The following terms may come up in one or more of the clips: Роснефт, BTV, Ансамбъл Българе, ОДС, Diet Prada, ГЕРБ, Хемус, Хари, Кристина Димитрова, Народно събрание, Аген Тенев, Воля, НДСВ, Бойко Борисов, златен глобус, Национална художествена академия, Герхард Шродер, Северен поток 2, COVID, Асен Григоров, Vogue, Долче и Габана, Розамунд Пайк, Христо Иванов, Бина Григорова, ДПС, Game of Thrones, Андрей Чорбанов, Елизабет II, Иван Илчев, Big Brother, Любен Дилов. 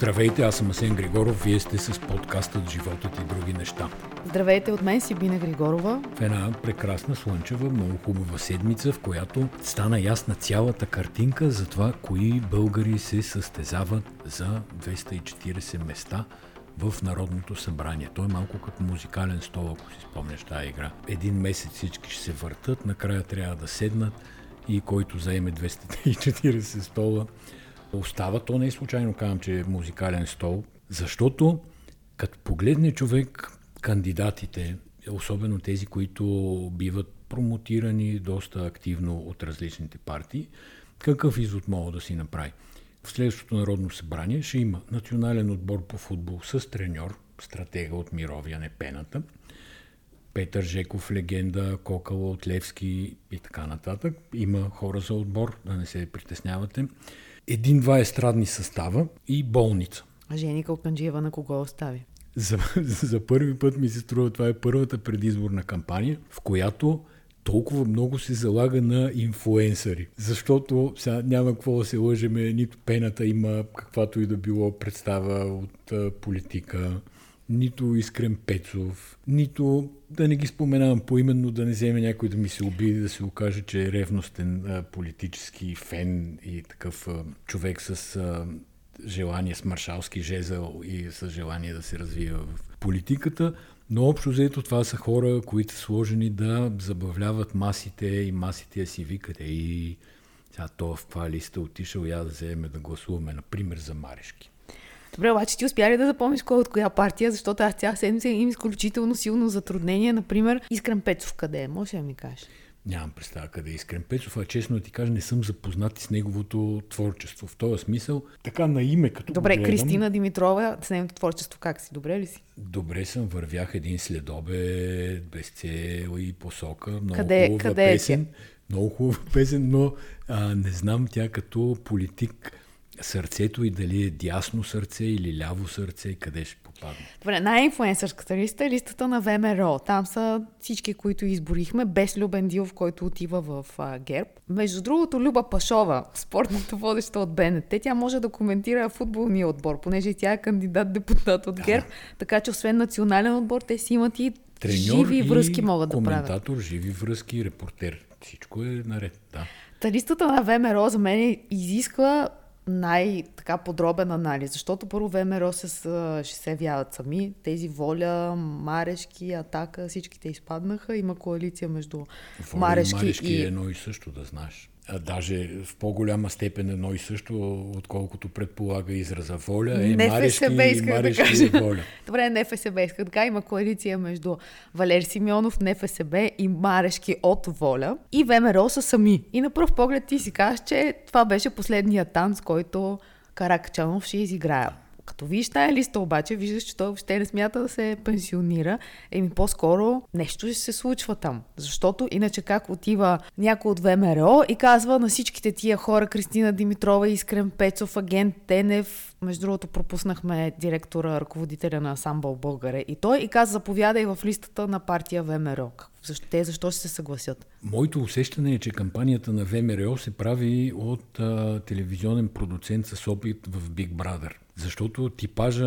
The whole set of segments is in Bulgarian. Здравейте, аз съм Асен Григоров, вие сте с подкастът «Животът и други неща». Здравейте, от мен си Бина Григорова. В една прекрасна, слънчева, много хубава седмица, в която стана ясна цялата картинка за това, кои българи се състезават за 240 места в Народното събрание. Той е малко като музикален стол, ако си спомняш тази игра. Един месец всички ще се въртат, накрая трябва да седнат и който заеме 240 стола, остава. То не е случайно, казвам, че е музикален стол, защото като погледне човек кандидатите, особено тези, които биват промотирани доста активно от различните партии, какъв извод мога да си направи? В следващото Народно събрание ще има национален отбор по футбол с треньор, стратега от Мировяне Пената, Петър Жеков, легенда, Кокала от Левски и така нататък. Има хора за отбор, да не се притеснявате. 1-2 естрадни състава и болница. Женика Оканджиева на кого остави? За първи път ми се струва, това е първата предизборна кампания, в която толкова много се залага на инфлуенсъри. Защото сега няма какво да се лъжеме, нито Пената има каквато и да било представа от политика, нито Искрен Пецов, нито, да не ги споменавам поименно, да не вземе някой да ми се обиди, да се окаже, че е ревностен политически фен и такъв човек с желание, с маршалски жезъл и с желание да се развива в политиката. Но общо взето това са хора, които са сложени да забавляват масите и масите си викат: и сега това в това листа отишъл, я да вземе да гласуваме, например, за Марешки. Добре, обаче ти успя ли да запомниш кой от коя партия, защото аз цяла седмица им изключително силно затруднение. Например, Искрен Пецов къде е? Може да ми кажеш? Нямам представа къде е Искрен Пецов, а честно да ти кажа, не съм запознат с неговото творчество. В този смисъл, така на име като добре, гледам... Кристина Димитрова, с нейното творчество как си? Добре ли си? Добре съм, вървях един следобед, без цел и посока. Много хубава песен. Много хубава песен, но не знам тя като политик... сърцето и дали е дясно сърце или ляво сърце, къде ще попадне. Добре, най-инфлуенсърската листа е листата на ВМРО. Там са всички, които изборихме, без Любен Дилов, който отива в ГЕРБ. Между другото, Люба Пашова, спортната водеща от БНТ, тя може да коментира футболния отбор, понеже тя е кандидат-депутат от ГЕРБ, така че освен национален отбор, те си имат и треньор, живи връзки могат да правят. Коментатор, живи връзки, репортер. Всичко е наред, да. Та листата на ВМРО за мен изисква най-така подробен анализ, защото първо ВМРО ще се явяват сами. Тези Воля, Марешки, Атака, всичките изпаднаха. Има коалиция между Воля, Марешки и... едно и също, да знаеш. Даже в по-голяма степен едно и също, отколкото предполага израза Воля, е Марешки и Марешки да Воля. Добре, НФСБ иска така. Има коалиция между Валер Симеонов, НФСБ и Марешки от Воля. И ВМРО са сами. И на пръв поглед ти си казваш, че това беше последният танц, който Каракачанов ще изиграе. Като виж тая листа обаче, виждаш, че той въобще не смята да се пенсионира. Еми по-скоро нещо ще се случва там. Защото иначе как отива някой от ВМРО и казва на всичките тия хора: Кристина Димитрова, Искрен Пецов, Аген Тенев. Между другото пропуснахме директора, ръководителя на Асамбъл Българе. И той и каза: заповядай в листата на партия ВМРО. Те защо ще се съгласят? Моето усещане е, че кампанията на ВМРО се прави от телевизионен продуцент с опит в Big Brother. Защото типажа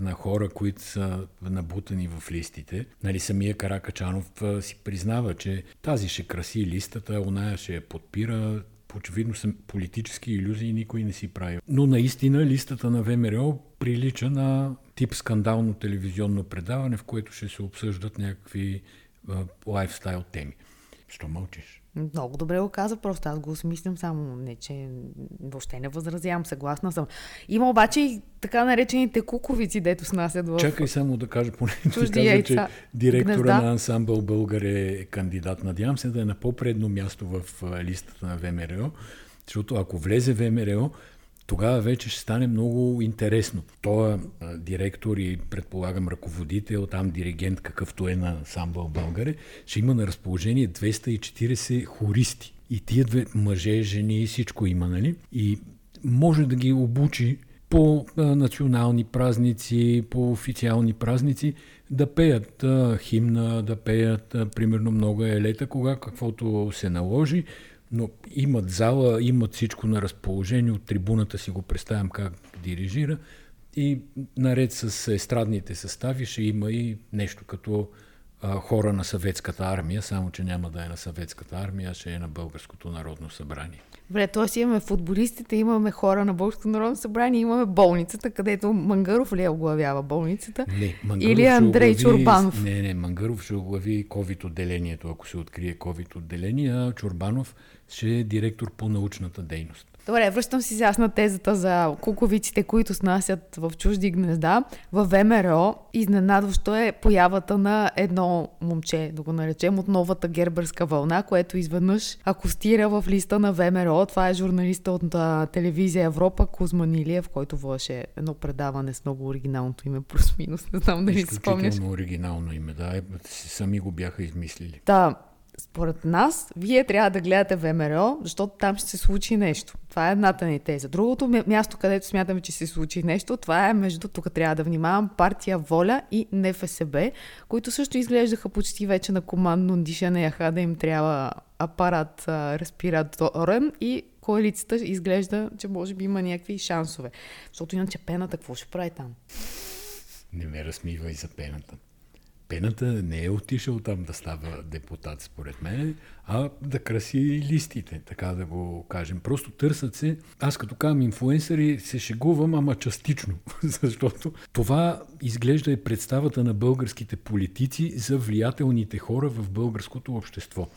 на хора, които са набутани в листите, нали, самия Каракачанов си признава, че тази ще краси листата, оная ще я подпира. Очевидно са политически илюзии, никой не си прави. Но наистина листата на ВМРО прилича на тип скандално телевизионно предаване, в което ще се обсъждат някакви лайфстайл теми. Що мълчиш? Много добре го каза, просто аз го осмислям само, не че въобще не възразявам, съгласна съм. Има обаче и така наречените куковици, дето снасят в... Чакай само да кажа, поне ти кажа, че директора на Ансамбъл Българе е кандидат. Надявам се да е на по-предно място в листата на ВМРО, защото ако влезе ВМРО, тогава вече ще стане много интересно. Той е директор и, предполагам, ръководител, там диригент, какъвто е на Асамбъл Българе, ще има на разположение 240 хористи. И тия две мъже, жени, всичко има, нали? И може да ги обучи по национални празници, по официални празници, да пеят химна, да пеят, примерно, много е лета, кога каквото се наложи. Но имат зала, имат всичко на разположение, от трибуната си го представям как дирижира. И наред с естрадните състави ще има и нещо като хора на съветската армия, само че няма да е на съветската армия, а ще е на Българското народно събрание. Добре, т.е. имаме футболистите, имаме хора на Българското народно събрание, имаме болницата, където Мангаров ли оглавява болницата? Не, Мангаров или Андрей Чорбанов? Не, Мангаров ще оглави COVID-отделението, ако се открие COVID-отделение, а Чорбанов ще е директор по научната дейност. Добре, връщам си сега на тезата за куковиците, които снасят в чужди гнезда. Във ВМРО изненадващо е появата на едно момче, да го наречем, от новата гербърска вълна, което изведнъж акустира в листа на ВМРО. Това е журналиста от телевизия Европа, Кузман, който водеше едно предаване с много оригиналното име, плюс-минус, не знам дали си спомняш. Изключително оригинално име, да. Сами го бяха измислили. Да. Според нас, вие трябва да гледате ВМРО, защото там ще се случи нещо. Това е едната ни теза. Другото място, където смятаме, че се случи нещо, това е между, тук трябва да внимавам, партия Воля и НФСБ, които също изглеждаха почти вече на командно дишане, яха да им трябва апарат респираторен и коалицията изглежда, че може би има някакви шансове. Защото иначе пената, какво ще прави там? Не ме размивай за пената. Пената не е отишъл там да става депутат, според мен, а да краси листите, така да го кажем. Просто търсят се. Аз като казвам инфлуенсъри, се шегувам, ама частично, защото това изглежда е представата на българските политици за влиятелните хора в българското общество.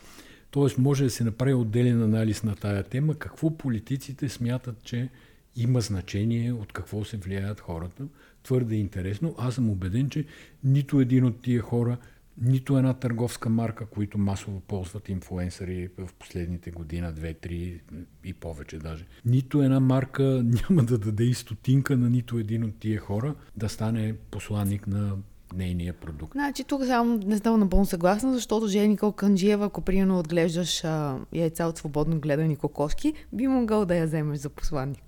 Тоест може да се направи отделен анализ на тая тема, какво политиците смятат, че има значение от какво се влияят хората. Твърде интересно. Аз съм убеден, че нито един от тия хора, нито една търговска марка, които масово ползват инфлуенсъри в последните година, 2-3 и повече даже. Нито една марка няма да даде и стотинка на нито един от тия хора да стане посланик на нейния продукт. Значи тук само не съм напълно съгласна, защото Женика Оканджиева, ако приемно отглеждаш яйца от свободно гледани кокошки, би могъл да я вземеш за посланник.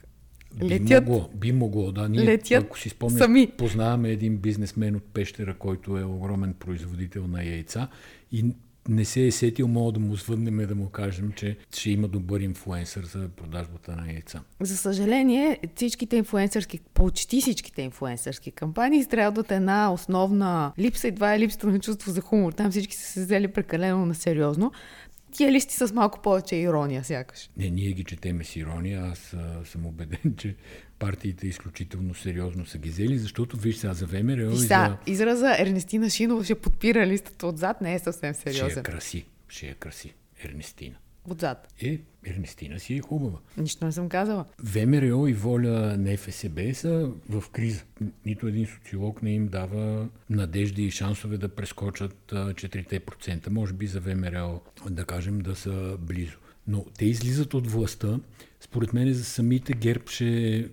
Би могло, да. Ние, ако си спомням, познаваме един бизнесмен от Пещера, който е огромен производител на яйца и не се е сетил, мога да му свъднем и да му кажем, че ще има добър инфлуенсър за продажбата на яйца. За съжаление, почти всичките инфлуенсърски кампании страдат една основна липса и това е липсата на чувство за хумор. Там всички са се взели прекалено на сериозно. Тия листи с малко повече ирония, сякаш. Не, ние ги четеме с ирония. Аз съм убеден, че партиите изключително сериозно са ги взели, защото виж сега за ВМРО и за... Израза Ернестина Шинова ще подпира листата отзад, не е съвсем сериозен. Ще я краси. Ернестина. Отзад. Ернестина си е хубава. Нищо не съм казала. ВМРО и Воля на ФСБ са в криза. Нито един социолог не им дава надежди и шансове да прескочат 4%. Може би за ВМРО, да кажем, да са близо. Но те излизат от властта. Според мен за самите ГЕРБ ще е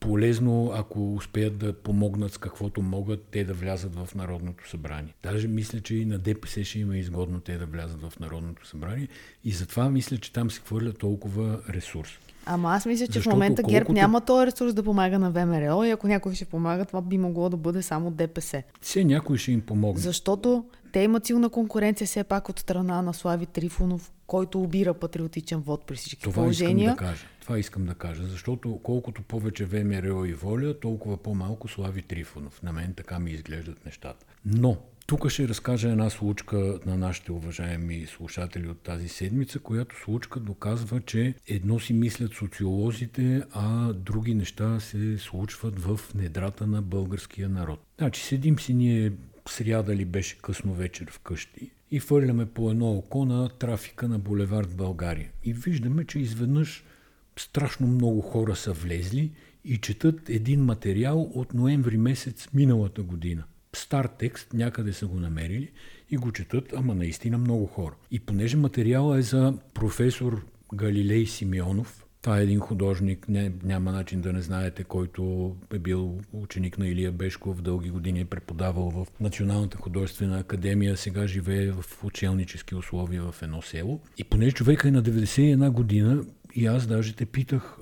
полезно, ако успеят да помогнат с каквото могат, те да влязат в Народното събрание. Даже мисля, че и на ДПС ще има изгодно те да влязат в Народното събрание и затова мисля, че там се хвърля толкова ресурс. Ама аз мисля, че защото в момента ГЕРБ няма този ресурс да помага на ВМРО и ако някой ще помага, това би могло да бъде само ДПС. Все някой ще им помогне. Защото те имат силна конкуренция все пак от страна на Слави Трифонов, който обира патриотичен вод при всички положения. Това искам да кажа, защото колкото повече ВМРО и Воля, толкова по-малко Слави Трифонов. На мен така ми изглеждат нещата. Но тук ще разкажа една случка на нашите уважаеми слушатели от тази седмица, която случка доказва, че едно си мислят социолозите, а други неща се случват в недрата на българския народ. Значи седим си ние, сряда ли беше късно вечер вкъщи, и фърляме по едно око на трафика на булевард България. И виждаме, че изведнъж страшно много хора са влезли и четат един материал от ноември месец миналата година. Стар текст, някъде са го намерили и го четат, ама наистина много хора. И понеже материала е за професор Галилей Симеонов, това е един художник, няма начин да не знаете, който е бил ученик на Илия Бешков, дълги години е преподавал в Националната художествена академия, сега живее в учелнически условия в едно село. И понеже човека е на 91 година и аз даже те питах,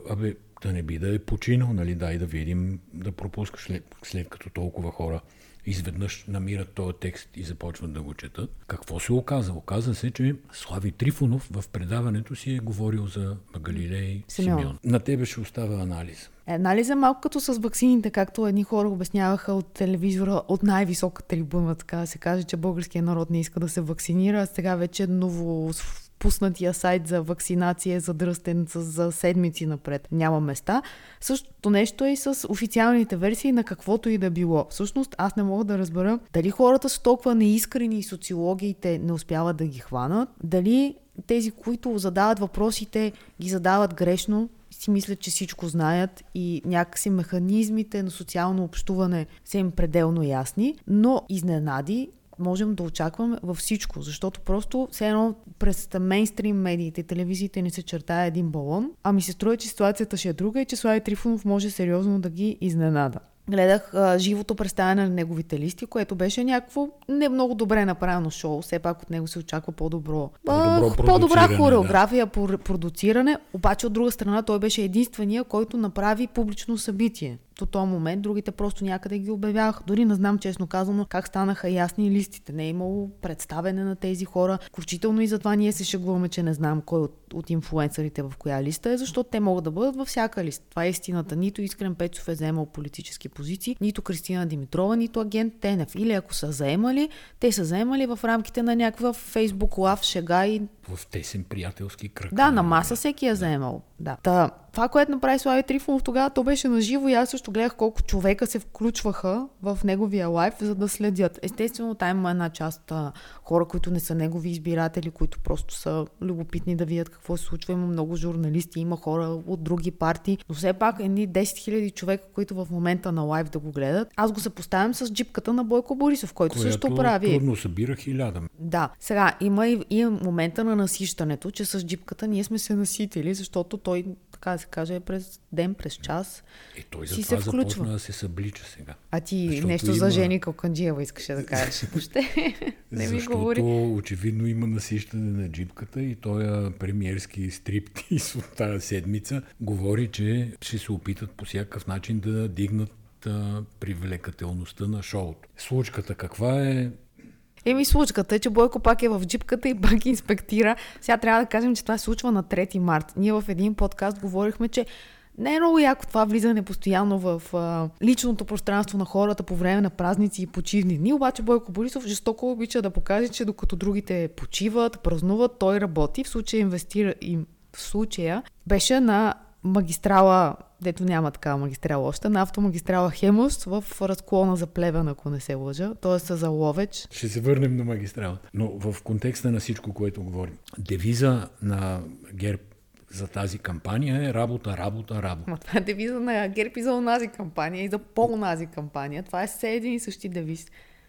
да не би да е починал, нали, дай да видим, да пропускаш след като толкова хора изведнъж намират този текст и започват да го четат. Какво се оказа? Оказа се, че Слави Трифонов в предаването си е говорил за Галилей Симеонов. На тебе ще остава анализ. Нали за малко като с ваксините, както едни хора обясняваха от телевизора от най-висока трибуна, така се каже, че българският народ не иска да се вакцинира. Сега вече ново пуснатия сайт за вакцинация е задръстен за седмици напред. Няма места. Същото нещо е и с официалните версии на каквото и да било. Всъщност аз не мога да разбера дали хората са толкова неискрени и социологиите не успяват да ги хванат, дали тези, които задават въпросите, ги задават грешно, си мислят, че всичко знаят и някакси механизмите на социално общуване са им пределно ясни, но изненади можем да очакваме във всичко, защото просто все едно през мейнстрим медиите, телевизиите не се чертае един балон, а ми се струва, че ситуацията ще е друга и че Слави Трифонов може сериозно да ги изненада. Гледах живото представяне на неговите листи, което беше някакво не много добре направено шоу. Все пак от него се очаква по-добра хореография, да. Продуциране. Обаче от друга страна той беше единствения, който направи публично събитие. До този момент другите просто някъде ги обявявах. Дори не знам, честно казано, как станаха ясни листите. Не е имало представене на тези хора. Включително и затова ние се шегуваме, че не знам кой от инфлуенсърите в коя листа е, защото те могат да бъдат във всяка листа. Това е истината. Нито Искрен Пецов е заемал политически позиции, нито Кристина Димитрова, нито Аген Тенев. Или ако са заемали, те са заемали в рамките на някаква Facebook лав, шега и... в тесен приятелски кръг. Да, на маса всеки е заемал. Да. Та, това, което направи Слави Трифонов тогава, то беше наживо и аз също гледах колко човека се включваха в неговия лайв, за да следят. Естествено, там има една част хора, които не са негови избиратели, които просто са любопитни да видят какво се случва. Има много журналисти, има хора от други партии, но все пак едни 10 000 човека, които в момента на лайв да го гледат. Аз го съпоставям с джипката на Бойко Борисов, която също прави. Трудно събира 1000. Да. Сега има и момента на насищането, че с джипката ние сме се наситили, защото той, така да се каже, през ден, през час и той си се включва. Започна да се съблича сега. А ти защото нещо за Женика Оканджиева искаше да кажеш. Не ми говори. Защото очевидно има насищане на джипката и той премиерски стриптиз от тази седмица говори, че ще се опитат по всякакъв начин да дигнат привлекателността на шоуто. Случката каква е? Случката е, че Бойко пак е в джипката и пак инспектира. Сега трябва да кажем, че това се случва на 3 март. Ние в един подкаст говорихме, че не е много яко това влизане постоянно в личното пространство на хората по време на празници и почивни дни. Обаче Бойко Борисов жестоко обича да покаже, че докато другите почиват, празнуват, той работи. В случая инвестира и в случая беше на магистрала, дето няма такава магистрала още, на автомагистрала Хемус в разклона за Плевен, ако не се лъжа, т.е. за Ловеч. Ще се върнем на магистралата. Но в контекста на всичко, което говорим, девиза на ГЕРБ за тази кампания е работа, работа, работа. Това е девиза на ГЕРБ и за онази кампания, и за по-онази кампания. Това е все един и същи девиз.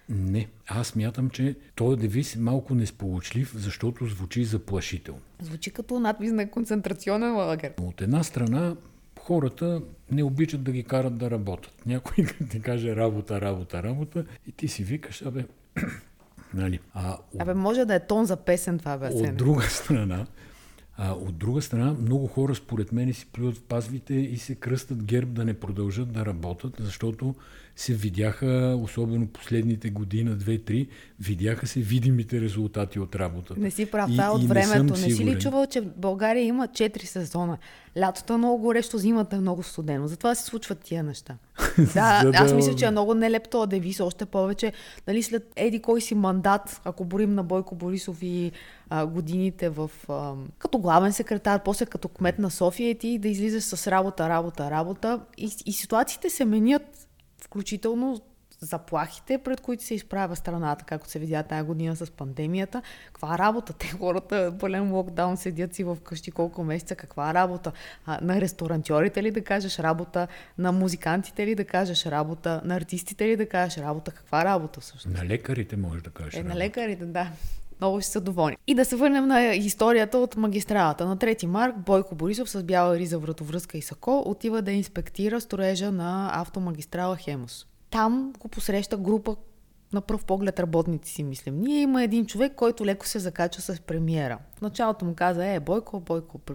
Не, аз смятам, че този девиз е малко несполучлив, защото звучи заплашително. Звучи като надпис на концентрационен лагер. От една страна, хората не обичат да ги карат да работят. Някой ти каже работа, работа, работа и ти си викаш, нали. Може да е тон за песен това, Асен. От друга страна, много хора според мен си плюят в пазвите и се кръстат ГЕРБ да не продължат да работят, защото се видяха, особено последните година, 2-3, видяха се видимите резултати от работата. Не си прав, това от времето. Не си ли чувал, че България има 4 сезона? Лятото е много горещо, зимата е много студено. Затова се случват тия неща. Да, аз мисля, че е много нелеп този девиз, още повече. Нали, след еди кой си мандат, ако борим на Бойко Борисов и годините като главен секретар, после като кмет на София и ти да излизаш с работа, работа, работа. И ситуациите се менят, включително заплахите, пред които се изправя страната, както се видя тази година с пандемията. Каква работа? Те хората пълен локдаун седят си в къщи колко месеца. Каква работа? На ресторантьорите ли да кажеш работа? На музикантите ли да кажеш работа? На артистите ли да кажеш работа? Каква работа всъщност? На лекарите можеш да кажеш работа. На лекарите, да. Много ще са доволни. И да се върнем на историята от магистралата. На 3 март Бойко Борисов с бяла риза, вратовръзка и сако отива да инспектира строежа на автомагистрала Хемус. Там го посреща група на пръв поглед работници, си мислим. Ние има един човек, който леко се закача с премиера. В началото му каза, Бойко,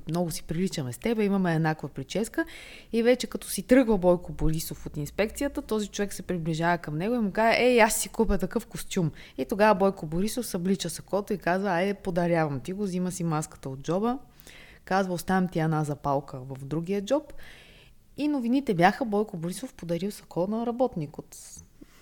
много си приличаме с теб, имаме еднаква прическа и вече като си тръгва Бойко Борисов от инспекцията, този човек се приближава към него и му каза, аз си купя такъв костюм. И тогава Бойко Борисов съблича сакото и казва, подарявам ти го, взима си маската от джоба, казва, оставям ти една запалка в другия джоб И новините бяха: Бойко Борисов подарил сако на работник от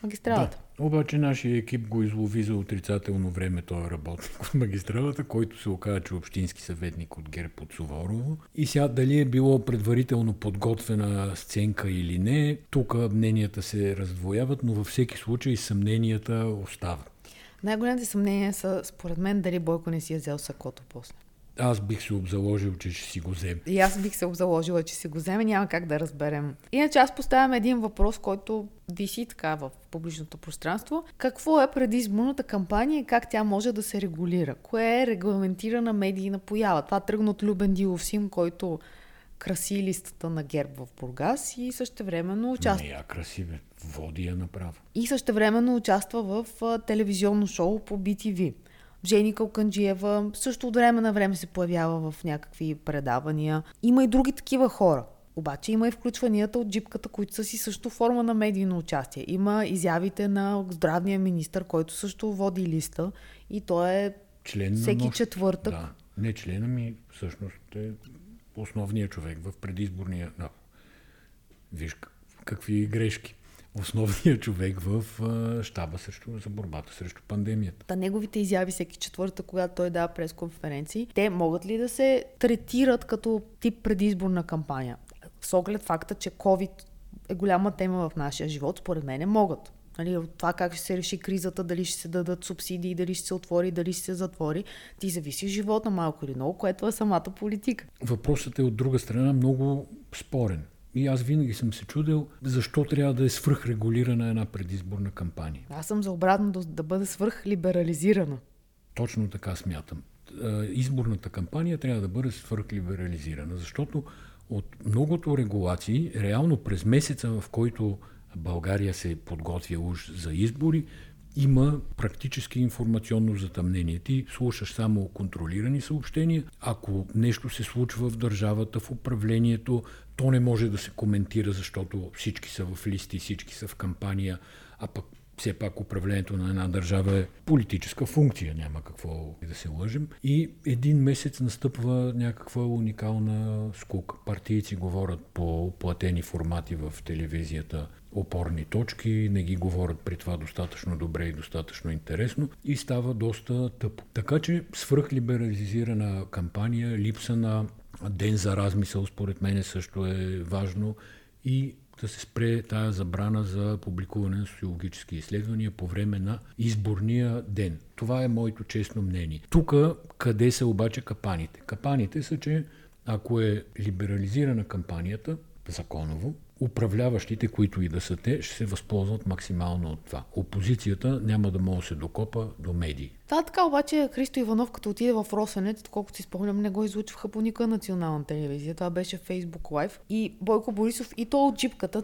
магистралата. Да, обаче нашия екип го излови за отрицателно време този работник от магистралата, който се оказа, че общински съветник от ГЕРБ от Суворово. И сега дали е било предварително подготвена сценка или не, тук мненията се раздвояват, но във всеки случай съмненията остават. Най-големите съмнения са, според мен, дали Бойко не си е взел сакото после. Аз бих се обзаложил, че ще си го вземе. И аз бих се обзаложила, че си го вземе. Няма как да разберем. Иначе аз поставям един въпрос, който виси така в публичното пространство. Какво е предизборната кампания и как тя може да се регулира? Кое е регламентирана медийна поява? Това тръгна от Любен Дилов син, който краси листата на ГЕРБ в Бургас и същевременно участва... Не я краси, бе. Води я направо. И същевременно участва в телевизионно шоу по BTV. Женика Оканджиева също от време на време се появява в някакви предавания. Има и други такива хора. Обаче има и включванията от джипката, които са си също форма на медийно участие. Има изявите на здравния министър, който също води листа и той е член всеки четвъртък. Да. Не член, ами всъщност е основният човек в предизборния... Да. Виж какви грешки. Основният човек в щаба за борбата срещу пандемията. Та неговите изяви всеки четвъртък, когато той дава пресконференции, те могат ли да се третират като тип предизборна кампания? С оглед факта, че COVID е голяма тема в нашия живот, според мен могат. Нали, от това как ще се реши кризата, дали ще се дадат субсидии, дали ще се отвори, дали ще се затвори, ти зависи живота малко или много, което е самата политика. Въпросът е от друга страна много спорен. И аз винаги съм се чудил, защо трябва да е свръхрегулирана една предизборна кампания. Аз съм за обратно да бъде свръхлиберализирана. Точно така смятам. Изборната кампания трябва да бъде свръхлиберализирана, защото от многото регулации, реално през месеца, в който България се подготвя уж за избори, има практически информационно затъмнение. Ти слушаш само контролирани съобщения. Ако нещо се случва в държавата, в управлението, то не може да се коментира, защото всички са в листи, всички са в кампания, а пък все пак управлението на една държава е политическа функция, няма какво да се лъжим. И един месец настъпва някаква уникална скука. Партийци говорят по платени формати в телевизията, опорни точки, не ги говорят при това достатъчно добре и достатъчно интересно и става доста тъпо. Така че свръхлиберализирана кампания, липса на ден за размисъл, според мен също е важно и да се спре тая забрана за публикуване на социологически изследвания по време на изборния ден. Това е моето честно мнение. Тук къде са обаче капаните? Капаните са, че ако е либерализирана кампанията, законово, управляващите, които и да са те, ще се възползват максимално от това. Опозицията няма да може да се докопа до медии. Това така обаче Христо Иванов, като отиде в Росенец, колкото си спомням, не го излучваха по никаква национална телевизия. Това беше Facebook Live. И Бойко Борисов и то от джипката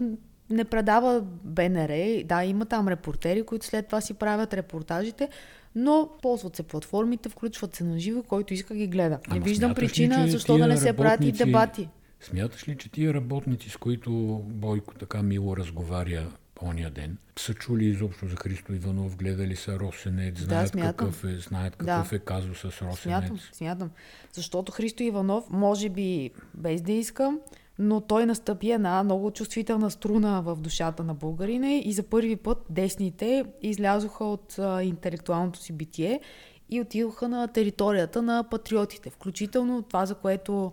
не предава БНР. Да, има там репортери, които след това си правят репортажите, но ползват се платформите, включват се на живо, който иска ги гледа. Не виждам причина защо да не се правят и дебати. Смяташ ли, че тия работници, с които Бойко така мило разговаря ония ден, са чули изобщо за Христо Иванов, гледали са Росенец, знаят какъв е казус с Росенец? Смятам. Защото Христо Иванов, може би без да искам, но той настъпи една много чувствителна струна в душата на българина и за първи път десните излязоха от интелектуалното си битие и отидоха на територията на патриотите. Включително това, за което...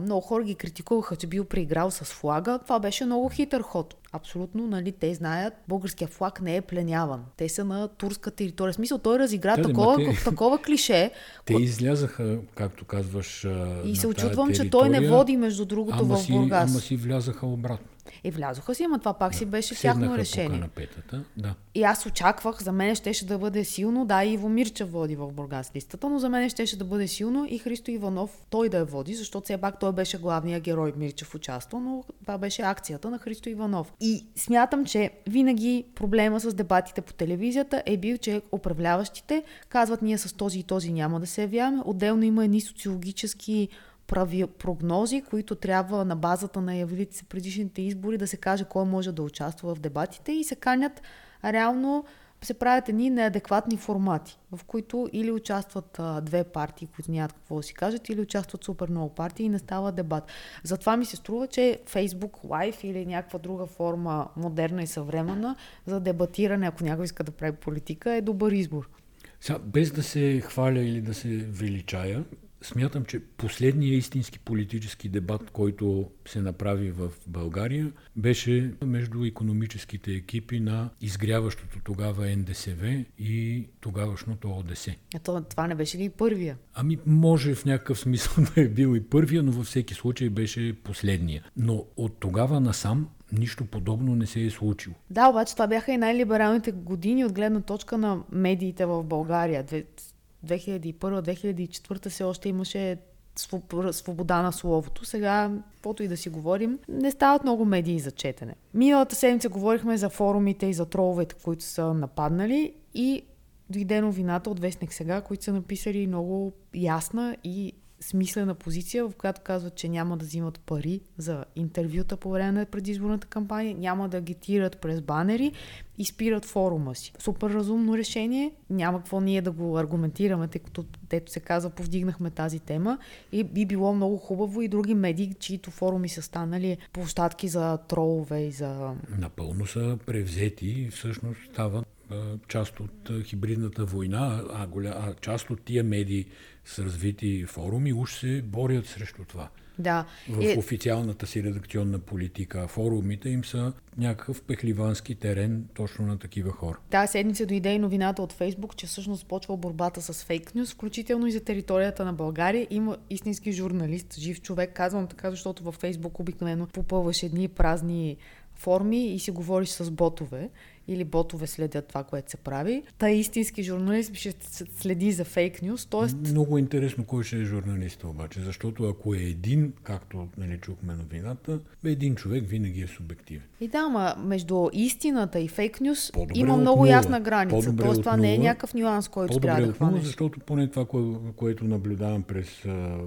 много хора ги критикуваха, че бил преиграл с флага. Това беше много хитър ход. Абсолютно, нали, те знаят, българския флаг не е пленяван. Те са на турска територия. В смисъл, той разигра такова клише. Те излязаха, както казваш, и се очудвам, че той не води, между другото, в Бургас. Ама си влязаха обратно. Влязоха си, ама това пак си беше тяхно решение. Да. И аз очаквах, за мен щеше да бъде силно, да, и Иво Мирчев води в Бургас листата, но за мен щеше да бъде силно и Христо Иванов той да я води, защото все пак той беше главният герой, Мирчев участва, но това беше акцията на Христо Иванов. И смятам, че винаги проблема с дебатите по телевизията е бил, че управляващите казват: ние с този и този няма да се явяваме. Отделно има едни социологически прогнози, които трябва на базата на явилите се предишните избори да се каже кой може да участва в дебатите и се канят реално се правят едни неадекватни формати, в които или участват две партии, които нямат какво да си кажат, или участват супер много партии и не става дебат. Затова ми се струва, че Facebook Live или някаква друга форма, модерна и съвременна, за дебатиране, ако някой иска да прави политика, е добър избор. Сега, без да се хваля или да се величая, смятам, че последният истински политически дебат, който се направи в България, беше между икономическите екипи на изгряващото тогава НДСВ и тогавашното ОДС. Това не беше ли и първия? Ами може в някакъв смисъл да е бил и първия, но във всеки случай беше последния. Но от тогава насам нищо подобно не се е случило. Да, обаче това бяха и най-либералните години от гледна точка на медиите в България. 2001-2004 все още имаше свобода на словото. Сега, каквото и да си говорим, не стават много медии за четене. Миналата седмица говорихме за форумите и за троловете, които са нападнали, и дойде новината от Вестник сега, които са написали много ясна и смислена позиция, в която казват, че няма да взимат пари за интервюта по време на предизборната кампания, няма да агитират през банери и спират форума си. Супер разумно решение, няма какво ние да го аргументираме, тъй като, дето се казва, повдигнахме тази тема и би било много хубаво и други медии, чието форуми са станали площадки за тролове и за... Напълно са превзети и всъщност стават част от хибридната война, а част от тия медии с развити форуми уж се борят срещу това. Да. В официалната си редакционна политика. Форумите им са някакъв пехливански терен точно на такива хора. Тая седмица дойде и новината от Фейсбук, че всъщност почва борбата с фейк нюс, включително и за територията на България. Има истински журналист, жив човек, казвам така, защото във Фейсбук обикновено попълваш едни празни форми и си говориш с ботове. Или ботове следят това, което се прави. Та истински журналист ще следи за фейк нюс, т.е. Много интересно кой ще е журналиста обаче, защото ако е един, както нали, чухме новината, един човек винаги е субективен. И да, ма между истината и фейк нюс има много ясна граница, т.е. това не е някакъв нюанс, който трябва да хванеш. Защото поне това, което наблюдавам през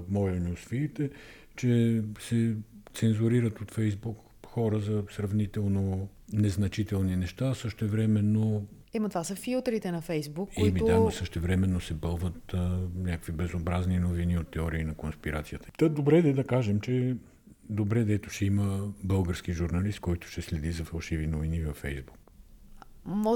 моя нюсфийд, е, че се цензурират от Фейсбук хора за сравнително незначителни неща, същевременно... това са филтрите на Фейсбук, които... Да, но същевременно се бълват някакви безобразни новини от теории на конспирацията. Та добре да кажем, че добре дето ще има български журналист, който ще следи за фалшиви новини във Фейсбук.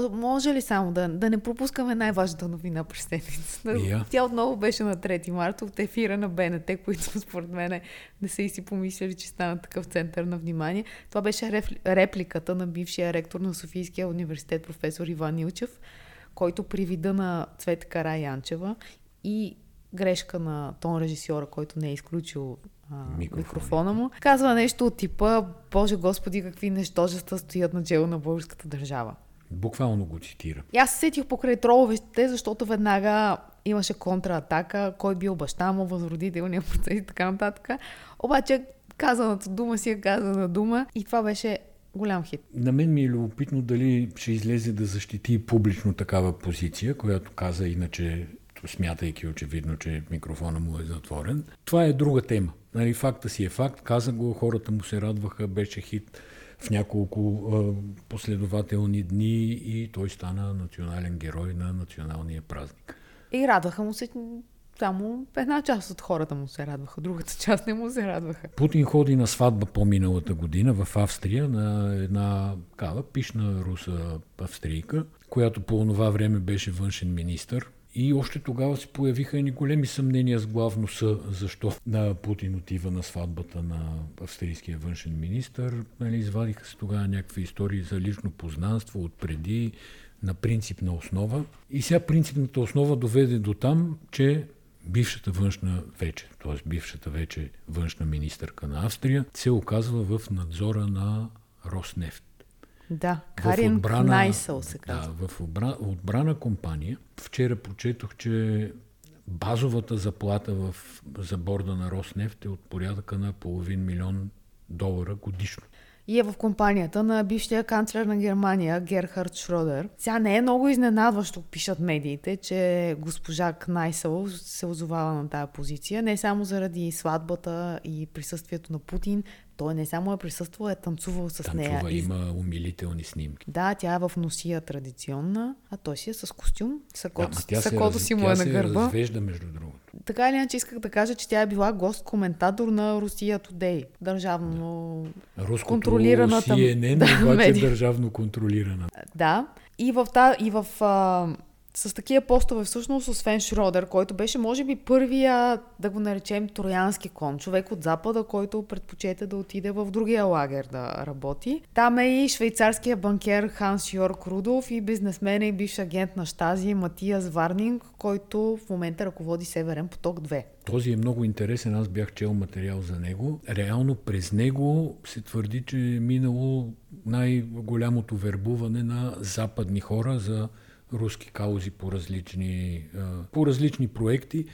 Може ли само да не пропускаме най-важната новина през седмицата? Yeah. Тя отново беше на 3 марта от ефира на БНТ, които според мен не са и си помислили, че стана такъв център на внимание. Това беше репликата на бившия ректор на Софийския университет професор Иван Илчев, който при вида на Цвета Караянчева и грешка на тон режисьора, който не е изключил микрофона му, казва нещо от типа "Боже Господи, какви нещожества стоят начело на българската държава". Буквално го цитира. И аз се сетих покрай троловете, защото веднага имаше контратака, кой бил баща му, възродителния процес и така нататък. Обаче казаната дума си е казана дума и това беше голям хит. На мен ми е любопитно дали ще излезе да защити публично такава позиция, която каза иначе, смятайки очевидно, че микрофона му е затворен. Това е друга тема. Нали, факта си е факт, каза го, хората му се радваха, беше хит в няколко последователни дни и той стана национален герой на националния празник. И радваха му се, само една част от хората му се радваха, другата част не му се радваха. Путин ходи на сватба по-миналата година в Австрия на една такава пишна руса австрийка, която по онова време беше външен министър. И още тогава се появиха и големи съмнения с главно защо на Путин отива на сватбата на австрийския външен министър. Нали, извадиха се тогава някакви истории за лично познанство отпреди на принципна основа. И сега принципната основа доведе до там, че бившата вече външна министърка на Австрия се оказва в надзора на Роснефт. Да, Карин Найсъл се казва. Да, в отбрана компания. Вчера прочетох, че базовата заплата за борда на Роснефт е от порядъка на $500,000 годишно. И е в компанията на бившия канцлер на Германия, Герхард Шродер. Сега не е много изненадващо, пишат медиите, че госпожа Кнайсъл се озовава на тая позиция. Не само заради сватбата и присъствието на Путин, Той не само е присъствал, е танцувал с нея. Танцува, има умилителни снимки. Да, тя е в носия традиционна, а той си е с костюм, сакото си му е на гърба. Тя се развежда, между другото. Така или иначе исках да кажа, че тя е била гост-коментатор на Русия Today. Държавно контролираната. Руското CNN, да, е държавно контролирана. Да. И с такива постове всъщност, освен Шродер, който беше може би първия, да го наречем, троянски кон, човек от Запада, който предпочете да отиде в другия лагер да работи. Там е и швейцарския банкер Ханс Йорг Рудолф и бизнесмен и бивш агент на Щази Матиас Варнинг, който в момента ръководи Северен поток 2. Този е много интересен, аз бях чел материал за него. Реално през него се твърди, че е минало най-голямото вербуване на западни хора за руски каузи по различни проекти,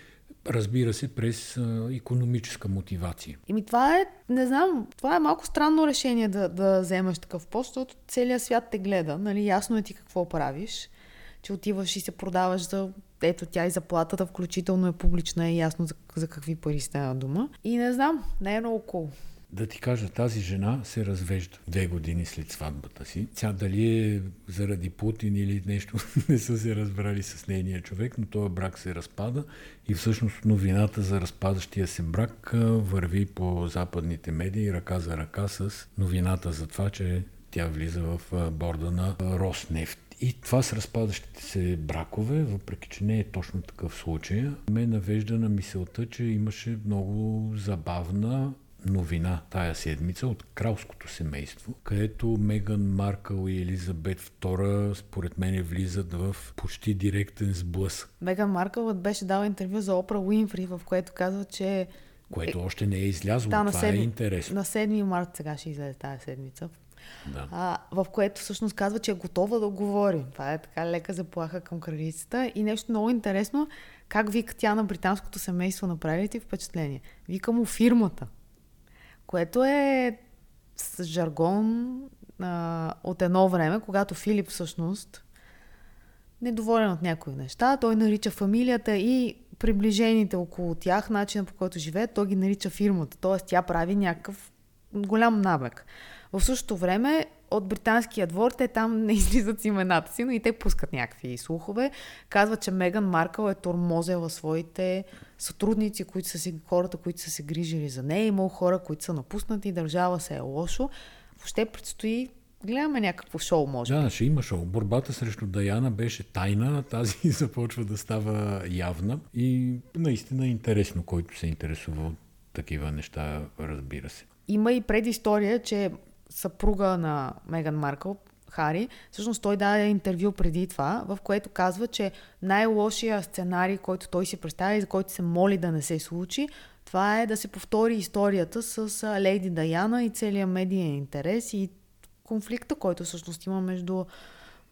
разбира се, през икономическа мотивация. Това е малко странно решение да вземаш такъв пост, защото целият свят те гледа, нали, ясно е ти какво правиш, че отиваш и се продаваш за... Ето, тя и заплатата включително е публична и ясно за какви пари става дума. И не знам, не е много cool. Да ти кажа, тази жена се развежда 2 години след сватбата си. Тя дали е заради Путин или нещо, не са се разбрали с нейния човек, но този брак се разпада и всъщност новината за разпадащия се брак върви по западните медии ръка за ръка с новината за това, че тя влиза в борда на Роснефт. И това с разпадащите се бракове, въпреки че не е точно такъв случай, ме навежда на мисълта, че имаше много забавна новина тая седмица от кралското семейство, където Меган Маркъл и Елизабет II според мен влизат в почти директен сблъсък. Меган Маркъл беше дала интервю за Опра Уинфри, в което казва, че... Което още не е излязло, да, това е интересно. На 7 март сега ще излезе тая седмица. Да. В което всъщност казва, че е готова да говори. Това е така лека заплаха към кралицата. И нещо много интересно, как вика тя на британското семейство, направи ти впечатление? Вика му фирмата, което е с жаргон от едно време, когато Филип всъщност недоволен от някои неща. Той нарича фамилията и приближените около тях, начина по който живеят, той ги нарича фирмата. Тоест тя прави някакъв голям набег. В същото време от британския двор те там не излизат с имената си, но и те пускат някакви слухове. Казват, че Меган Маркъл е тормозела своите сътрудници, хората, които са се грижили за нея. Имало хора, които са напуснати, държава се е лошо. Въобще предстои, гледаме някакво шоу, може би. Да, ще има шоу. Борбата срещу Даяна беше тайна, тази започва да става явна и наистина е интересно, който се интересува от такива неща, разбира се. Има и предистория, че съпруга на Меган Маркъл, Хари, всъщност той даде интервю преди това, в което казва, че най-лошия сценарий, който той си представя и за който се моли да не се случи, това е да се повтори историята с Лейди Даяна и целия медиен интерес и конфликта, който всъщност има между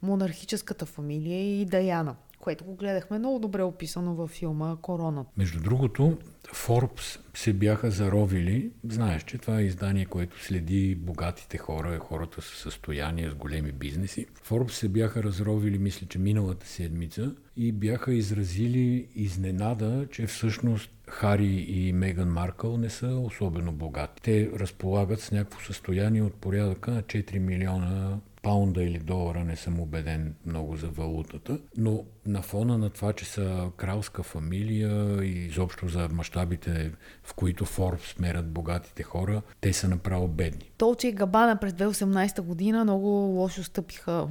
монархическата фамилия и Даяна, което го гледахме много добре описано във филма Корона. Между другото, Forbes се бяха заровили. Знаеш, че това е издание, което следи богатите хора, хората с състояние, с големи бизнеси. Forbes се бяха разровили, мисля, че миналата седмица и бяха изразили изненада, че всъщност Хари и Меган Маркъл не са особено богати. Те разполагат с някакво състояние от порядъка на 4 милиона паунда или долара, не съм убеден много за валутата, но на фона на това, че са кралска фамилия и изобщо за мащабите, в които Forbes мерят богатите хора, те са направо бедни. Долче и Габана през 2018 година много лошо стъпиха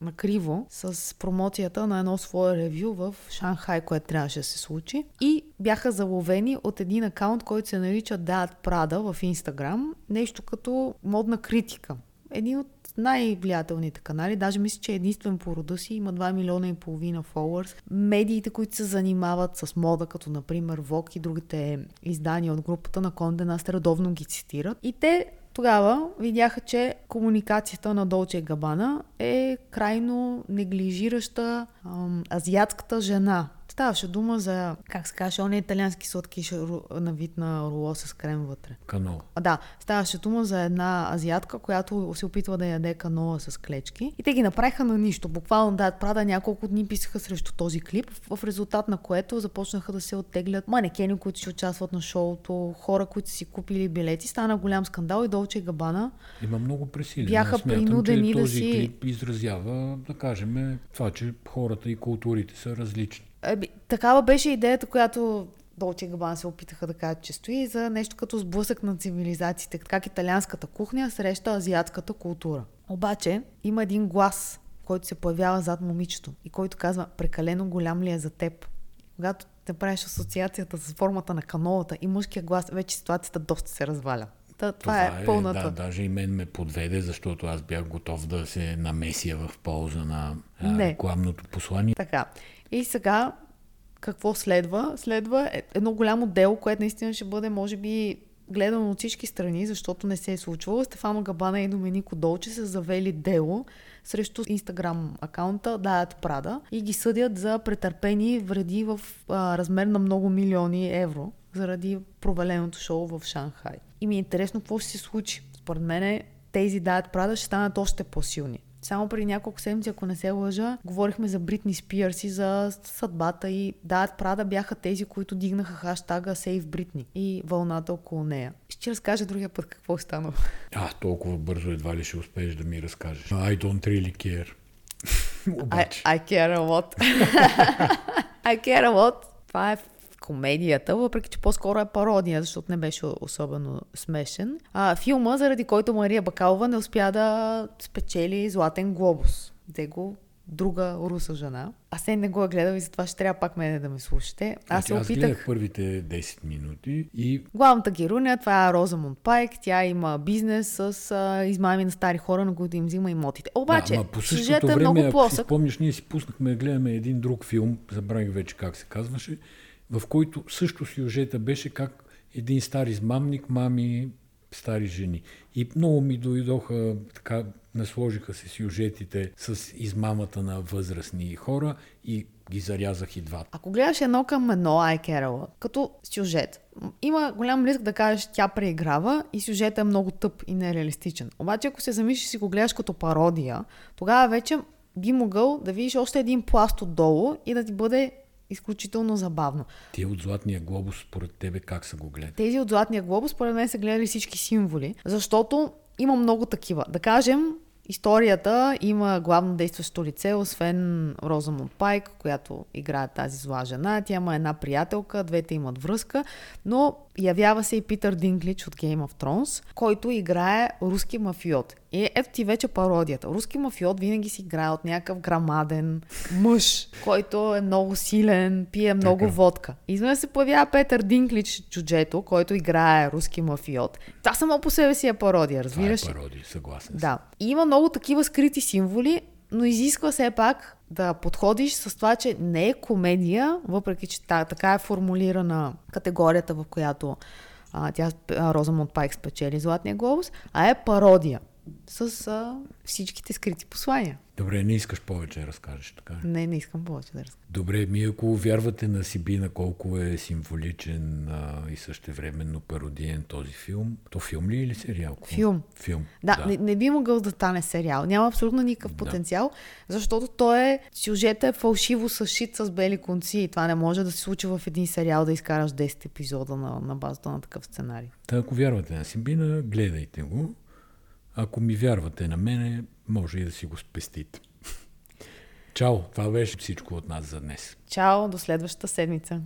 на криво с промоцията на едно свое ревю в Шанхай, което трябваше да се случи. И бяха заловени от един акаунт, който се нарича Diet Prada в Инстаграм, нещо като модна критика. Един от най-влиятелните канали, даже мисля, че е единствен по рода си, има 2,5 милиона followers. Медиите, които се занимават с мода, като например Vogue и другите издания от групата на Конде Наст, редовно ги цитират. И те тогава видяха, че комуникацията на Dolce & Gabbana е крайно неглижираща азиатската жена. Ставаше дума за, как се каже, оня италиански сладкиш на вид на руло с крем вътре. Канола. Да, ставаше дума за една азиатка, която се опитва да яде канола с клечки. И те ги направиха на нищо. Буквално Diet Prada няколко дни писаха срещу този клип, в резултат на което започнаха да се оттеглят манекени, които ще участват на шоуто, хора, които си купили билети. Стана голям скандал и Долче и Габана. Има много пресилено. Бяха принудени да си... Този клип изразява, да кажем, това, че хората и културите са различни. Такава беше идеята, която Долче и Габана се опитаха да кажат, че стои за нещо като сблъсък на цивилизациите, как италианската кухня среща азиатската култура. Обаче има един глас, който се появява зад момичето и който казва, прекалено голям ли е за теб. Когато те правиш асоциацията с формата на канолата и мъжкия глас, вече ситуацията доста се разваля. Това е пълната. Да, даже и мен ме подведе, защото аз бях готов да се намеся в полза на рекламното послание. Така. И сега какво следва? Следва едно голямо дело, което наистина ще бъде, може би, гледано от всички страни, защото не се е случвало. Стефано Габана и Доменико Долче са завели дело срещу Инстаграм акаунта Diet Prada и ги съдят за претърпени вреди в размер на много милиони евро заради проваленото шоу в Шанхай. И ми е интересно какво ще се случи. Според мен тези Diet Prada ще станат още по-силни. Само преди няколко седмици, ако не се лъжа, говорихме за Бритни Спиърс и за съдбата и Diet Prada бяха тези, които дигнаха хаштага Save Britney и вълната около нея. Ще разкажа другия път какво е станало. Толкова бързо едва ли ще успееш да ми разкажеш. I don't really care. I care a lot. I care a lot. Това е комедията, въпреки че по-скоро е пародия, защото не беше особено смешен. Филма, заради който Мария Бакалова не успя да спечели Златен глобус. Де го друга руса жена. Аз не го е гледал и затова ще трябва пак мене да ме слушате. Аз гледах първите 10 минути и... Главната героиня, това е Розамунд Пайк, тя има бизнес с измами на стари хора, на които им взима имотите. Обаче, сюжетът е много плосък. Ако си спомниш, ние си пуснахме да гледаме един друг филм, забравих вече как се казваше, в който също сюжета беше как един стар измамник мами стари жени. И много ми дойдоха, така насложиха се сюжетите с измамата на възрастни хора и ги зарязах и двата. Ако гледаш едно към едно, като сюжет, има голям риск да кажеш, тя преиграва и сюжетът е много тъп и нереалистичен. Обаче ако се замислиш и си го гледаш като пародия, тогава вече би могъл да видиш още един пласт отдолу и да ти бъде изключително забавно. Те от Златния глобус, според тебе, как са го гледали? Тези от Златния глобус, според мен, са гледали всички символи, защото има много такива. Да кажем, историята има главно действащо лице, освен Розамунд Пайк, която играе тази зла жена. Тя има една приятелка, двете имат връзка, но явява се и Питър Динклич от Game of Thrones, който играе руски мафиот. И ето ти вече пародията. Руски мафиот винаги си играе от някакъв грамаден мъж, който е много силен, пие много водка. Извън се появява Петър Динклич, чуджето, който играе руски мафиот. Това само по себе си е пародия, разбираш? Това е пародия, съгласен. Да. И има много такива скрити символи, но изисква все пак да подходиш с това, че не е комедия, въпреки че така е формулирана категорията, в която Розамунд Пайк спечели Златния глобус, а е пародия с всичките скрити послания. Добре, не искаш повече да разкажеш, така? Не искам повече да разкажа. Добре, ако вярвате на Сибина колко е символичен и същевременно пародиен този филм, то филм ли или сериал? Филм. Да. Не би могъл да стане сериал. Няма абсолютно никакъв потенциал, защото сюжетът е фалшиво съшит с бели конци и това не може да се случи в един сериал да изкараш 10 епизода на базата на такъв сценарий. Та, ако вярвате на Сибина, гледайте го. Ако ми вярвате на мене, може и да си го спестите. Чао, това беше всичко от нас за днес. Чао, до следващата седмица.